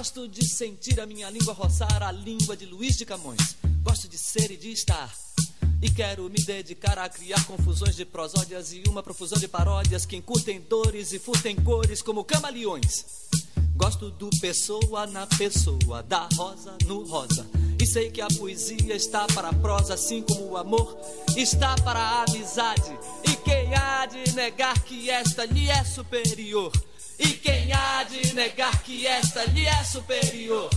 Gosto de sentir a minha língua roçar a língua de Luís de Camões. Gosto de ser e de estar. E quero me dedicar a criar confusões de prosódias e uma profusão de paródias que encurtem dores e furtem cores como camaleões. Gosto do pessoa na pessoa, da rosa no rosa. E sei que a poesia está para a prosa, assim como o amor está para a amizade. E quem há de negar que esta lhe é superior? E quem há de negar que esta lhe é superior?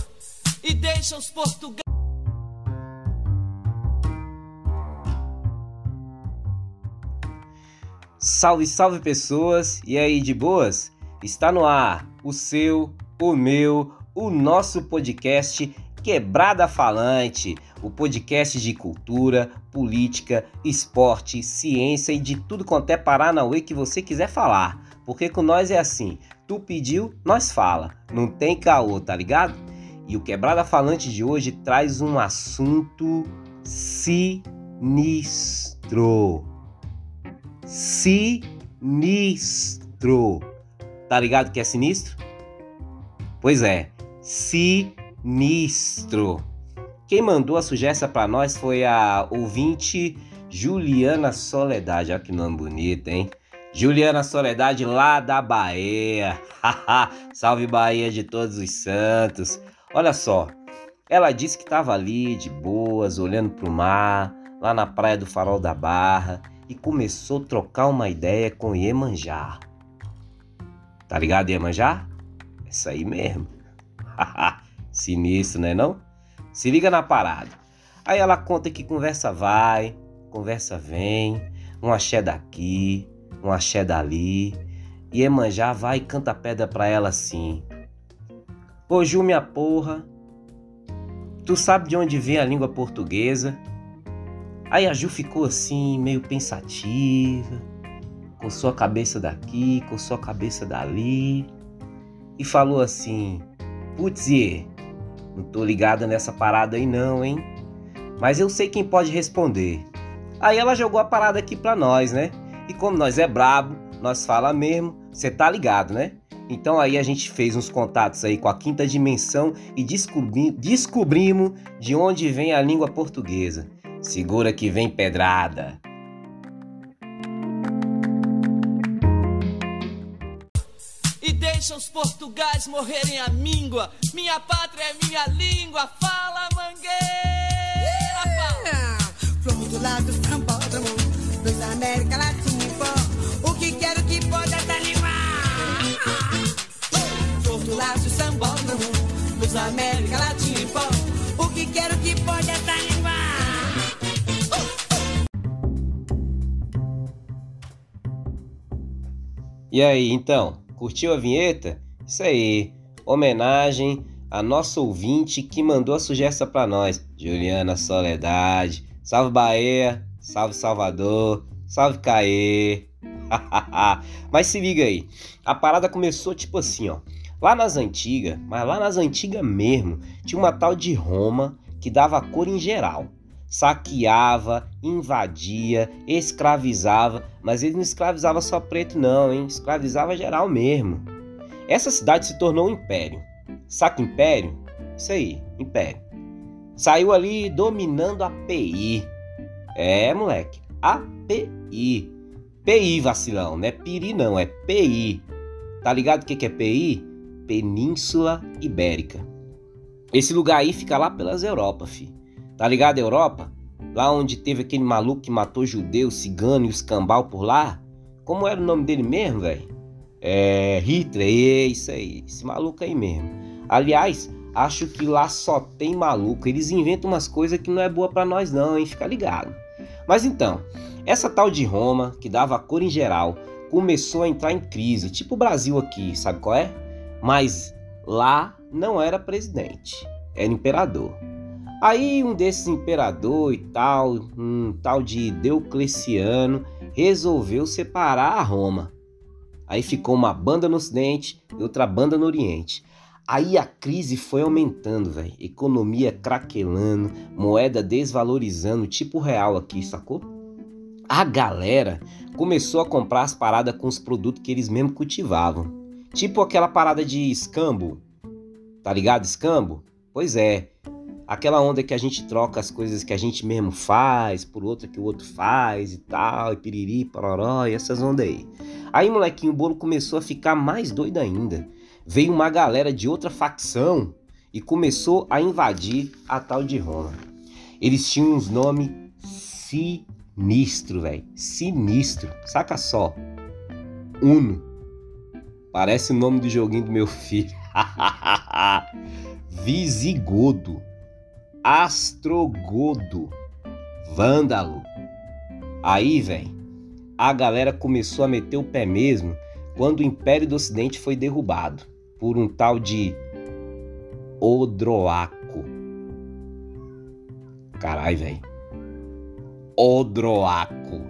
E deixa os portugueses. Salve, salve pessoas! E aí, de boas? Está no ar o seu, o meu, o nosso podcast Quebrada Falante, o podcast de cultura, política, esporte, ciência e de tudo quanto é paranauê que você quiser falar. Porque com nós é assim, tu pediu, nós fala, não tem caô, tá ligado? E o Quebrada Falante de hoje traz um assunto sinistro. Sinistro. Tá ligado que é sinistro? Pois é, sinistro. Quem mandou a sugestão pra nós foi a ouvinte Juliana Soledade. Olha que nome bonito, hein? Juliana Soledade lá da Bahia. Salve Bahia de todos os santos. Olha só, ela disse que tava ali de boas, olhando pro mar, lá na praia do Farol da Barra, e começou a trocar uma ideia com Iemanjá. Tá ligado, Iemanjá? É isso aí mesmo. Sinistro, né não? Se liga na parada. Aí ela conta que conversa vai, conversa vem, um axé daqui, um axé dali. E Iemanjá vai e canta a pedra pra ela assim: ô Ju, minha porra, tu sabe de onde vem a língua portuguesa? Aí a Ju ficou assim, meio pensativa, com sua cabeça daqui, com sua cabeça dali, e falou assim: putz, não tô ligada nessa parada aí não, hein? Mas eu sei quem pode responder. Aí ela jogou a parada aqui pra nós, né? E como nós é brabo, nós fala mesmo, você tá ligado, né? Então aí a gente fez uns contatos aí com a Quinta Dimensão e descobrimos de onde vem a língua portuguesa. Segura que vem pedrada. E deixa os portugais morrerem a míngua. Minha pátria é minha língua. Fala, mangueira. Flor do lado, sambódromo, dos América Latina. O que quero que pode até animar. Flor do lado, sambódromo, dos América Latina. O que quero que pode até animar. E aí, então, curtiu a vinheta? Isso aí, homenagem a nossa ouvinte que mandou a sugestão pra nós, Juliana Soledade. Salve Bahia, salve Salvador, salve Caê. Mas se liga aí, a parada começou tipo assim, ó. Lá nas antigas, mas lá nas antigas mesmo, tinha uma tal de Roma que dava cor em geral. Saqueava, invadia, escravizava, mas ele não escravizava só preto não, hein? Escravizava geral mesmo. Essa cidade se tornou um império. Saca império? Isso aí, império. Saiu ali dominando a PI. É, moleque, a PI. PI, vacilão, não é piri não, é PI. Tá ligado o que é PI? Península Ibérica. Esse lugar aí fica lá pelas Europa, fi. Tá ligado, Europa? Lá onde teve aquele maluco que matou judeu, cigano e os cambal por lá. Como era o nome dele mesmo, velho? Hitler, isso aí. Esse maluco aí mesmo. Aliás, acho que lá só tem maluco. Eles inventam umas coisas que não é boa pra nós não, hein? Fica ligado. Mas então, essa tal de Roma, que dava cor em geral, começou a entrar em crise. Tipo o Brasil aqui, sabe qual é? Mas lá não era presidente. Era imperador. Aí um desses imperador e tal, um tal de Diocleciano, resolveu separar a Roma. Aí ficou uma banda no Ocidente e outra banda no Oriente. Aí a crise foi aumentando, velho. Economia craquelando, moeda desvalorizando, tipo real aqui, sacou? A galera começou a comprar as paradas com os produtos que eles mesmos cultivavam. Tipo aquela parada de escambo. Tá ligado, escambo? Pois é. Aquela onda que a gente troca as coisas que a gente mesmo faz por outra que o outro faz e tal, e piriri, pororó, e essas ondas aí. Aí, molequinho, o bolo começou a ficar mais doido ainda. Veio uma galera de outra facção e começou a invadir a tal de Roma. Eles tinham uns nomes sinistro, velho. Sinistro. Saca só. Uno. Parece o nome do joguinho do meu filho. Visigodo. Astrogodo. Vândalo. Aí, velho, a galera começou a meter o pé mesmo quando o Império do Ocidente foi derrubado por um tal de Odoacro. Carai, velho. Odoacro.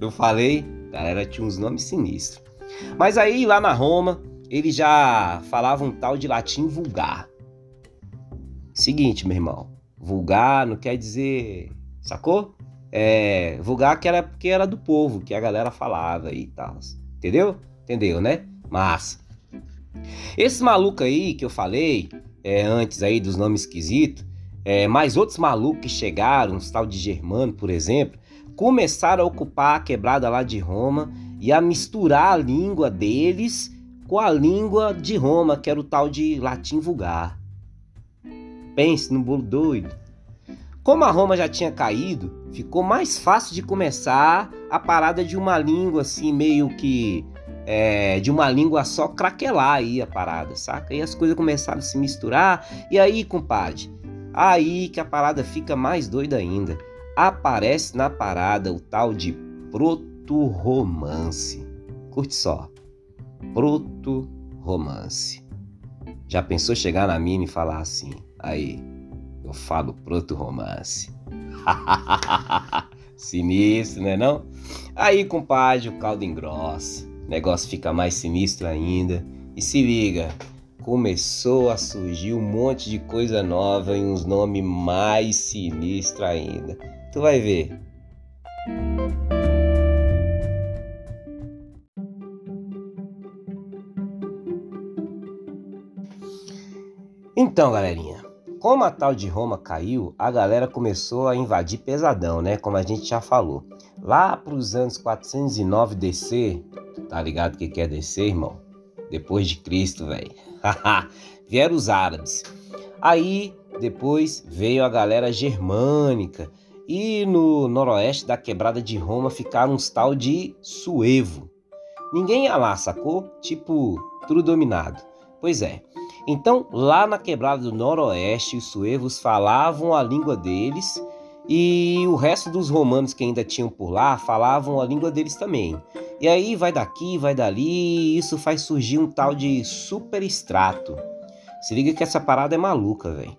Não falei? A galera tinha uns nomes sinistros. Mas aí, lá na Roma, eles já falavam um tal de latim vulgar. Seguinte, meu irmão. Vulgar não quer dizer... Sacou? É, vulgar que era porque era do povo, que a galera falava e tal. Entendeu? Entendeu, né? Massa. Esse maluco aí que eu falei antes aí dos nomes esquisitos, mais outros malucos que chegaram, uns tal de Germano, por exemplo, começaram a ocupar a quebrada lá de Roma e a misturar a língua deles com a língua de Roma, que era o tal de latim vulgar. Pense no bolo doido. Como a Roma já tinha caído, ficou mais fácil de começar a parada de uma língua assim, meio que... de uma língua só craquelar aí a parada, saca? E as coisas começaram a se misturar. E aí, compadre, aí que a parada fica mais doida ainda. Aparece na parada o tal de Proto-Romance. Curte só. Proto-Romance. Já pensou chegar na mina e falar assim: aí, eu falo Proto-Romance? Sinistro, né não? Aí, compadre, o caldo engrossa. O negócio fica mais sinistro ainda. E se liga, começou a surgir um monte de coisa nova e uns nomes mais sinistros ainda. Tu vai ver. Então, galerinha, como a tal de Roma caiu, a galera começou a invadir pesadão, né? Como a gente já falou. Lá pros anos 409 DC... Tá ligado o que é descer, irmão? Depois de Cristo, velho. Vieram os árabes. Aí, depois, veio a galera germânica. E no noroeste da quebrada de Roma ficaram uns tal de Suevo. Ninguém ia lá, sacou? Tipo, tudo dominado. Pois é. Então, lá na quebrada do noroeste, os suevos falavam a língua deles... E o resto dos romanos que ainda tinham por lá falavam a língua deles também. E aí vai daqui, vai dali, e isso faz surgir um tal de superestrato. Se liga que essa parada é maluca, velho.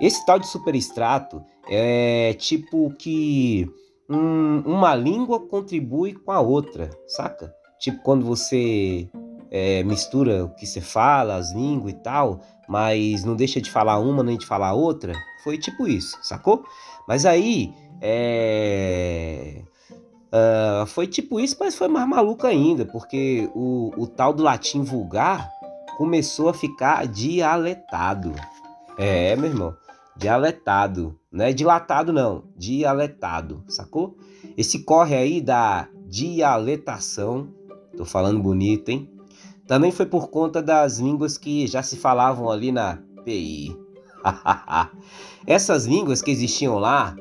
Esse tal de superestrato é tipo que uma língua contribui com a outra, saca? Tipo quando você mistura o que você fala, as línguas e tal, mas não deixa de falar uma nem de falar outra. Foi tipo isso, sacou? Mas aí, foi tipo isso, mas foi mais maluco ainda, porque o tal do latim vulgar começou a ficar dialetado. É, meu irmão, dialetado. Não é dilatado, não. Dialetado, sacou? Esse corre aí da dialetação, tô falando bonito, hein? Também foi por conta das línguas que já se falavam ali na PI. Essas línguas que existiam lá,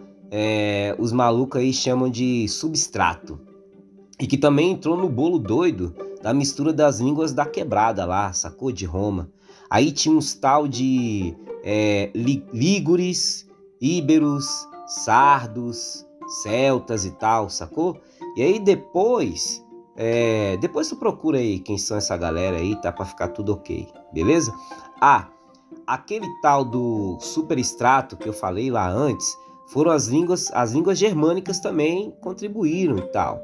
os malucos aí chamam de substrato. E que também entrou no bolo doido da mistura das línguas da quebrada lá, sacou? De Roma. Aí tinha uns tal de lígures, íberos, sardos, celtas e tal, sacou? E aí depois... depois tu procura aí quem são essa galera aí, tá? Pra ficar tudo ok, beleza? Aquele tal do superestrato que eu falei lá antes, foram as línguas germânicas também contribuíram e tal.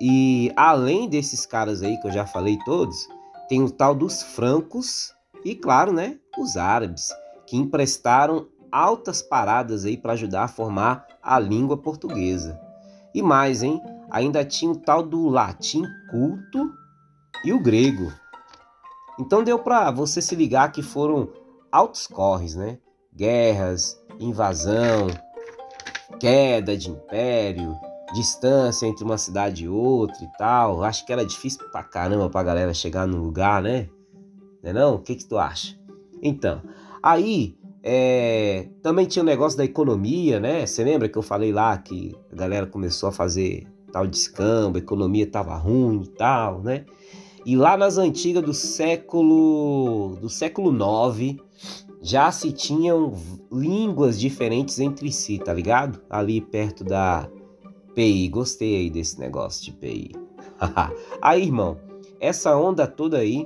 E além desses caras aí que eu já falei todos, tem o tal dos francos e, claro, né, os árabes, que emprestaram altas paradas aí para ajudar a formar a língua portuguesa. E mais, hein, ainda tinha o tal do latim culto e o grego. Então deu para você se ligar que foram altos corres, né? Guerras, invasão, queda de império, distância entre uma cidade e outra e tal. Acho que era difícil pra caramba pra galera chegar num lugar, né? Não é não? O que que tu acha? Então, aí também tinha o negócio da economia, né? Você lembra que eu falei lá que a galera começou a fazer tal descamba, a economia tava ruim e tal, né? E lá nas antigas do século 9 já se tinham línguas diferentes entre si, tá ligado? Ali perto da PI, gostei aí desse negócio de PI. Aí, irmão, essa onda toda aí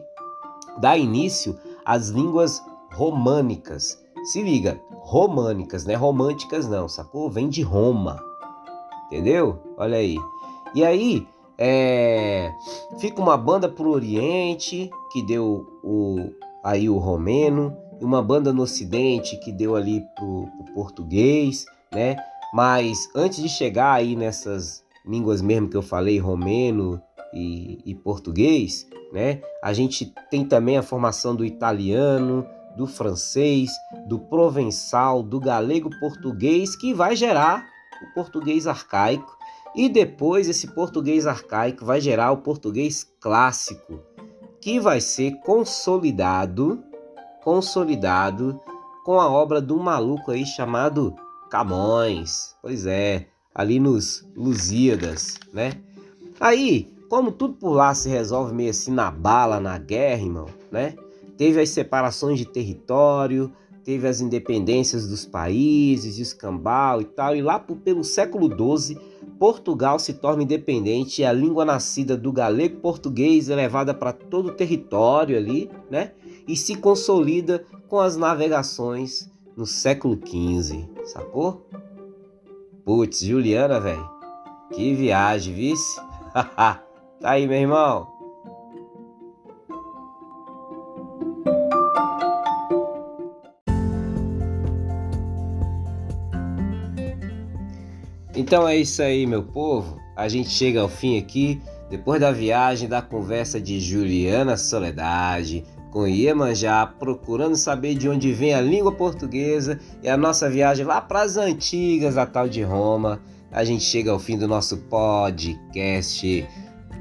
dá início às línguas românicas. Se liga, românicas, né? Românticas não, sacou? Vem de Roma, entendeu? Olha aí. E aí fica uma banda pro Oriente, que deu aí o romeno, e uma banda no Ocidente, que deu ali pro português, né? Mas antes de chegar aí nessas línguas mesmo que eu falei, romeno e português, né? A gente tem também a formação do italiano, do francês, do provençal, do galego-português, que vai gerar o português arcaico. E depois esse português arcaico vai gerar o português clássico, que vai ser consolidado com a obra de um maluco aí chamado Camões. Pois é, ali nos Lusíadas, né? Aí, como tudo por lá se resolve meio assim na bala, na guerra, irmão, né? Teve as separações de território, teve as independências dos países, escambau e tal, e lá pelo século XII, Portugal se torna independente e a língua nascida do galego-português é levada para todo o território ali, né? E se consolida com as navegações no século XV, sacou? Putz, Juliana, velho, que viagem, vice? Tá aí, meu irmão. Então é isso aí, meu povo. A gente chega ao fim aqui, depois da viagem, da conversa de Juliana Soledade com Iemanjá, procurando saber de onde vem a língua portuguesa, e a nossa viagem lá para as antigas, a tal de Roma. A gente chega ao fim do nosso podcast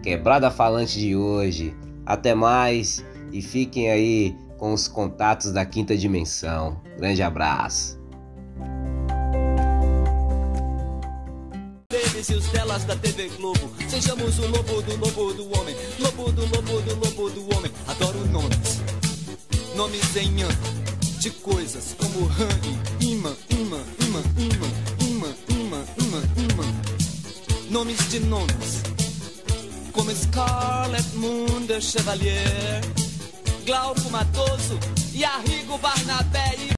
Quebrada Falante de hoje. Até mais e fiquem aí com os contatos da Quinta Dimensão. Grande abraço. E os telas da TV Globo, sejamos o lobo do lobo do homem, lobo do lobo do lobo do homem. Adoro nomes, nomes em an, de coisas como rangue, imã. Nomes de nomes, como Scarlett Moon de Chevalier, Glauco Matoso e Arrigo Barnabé.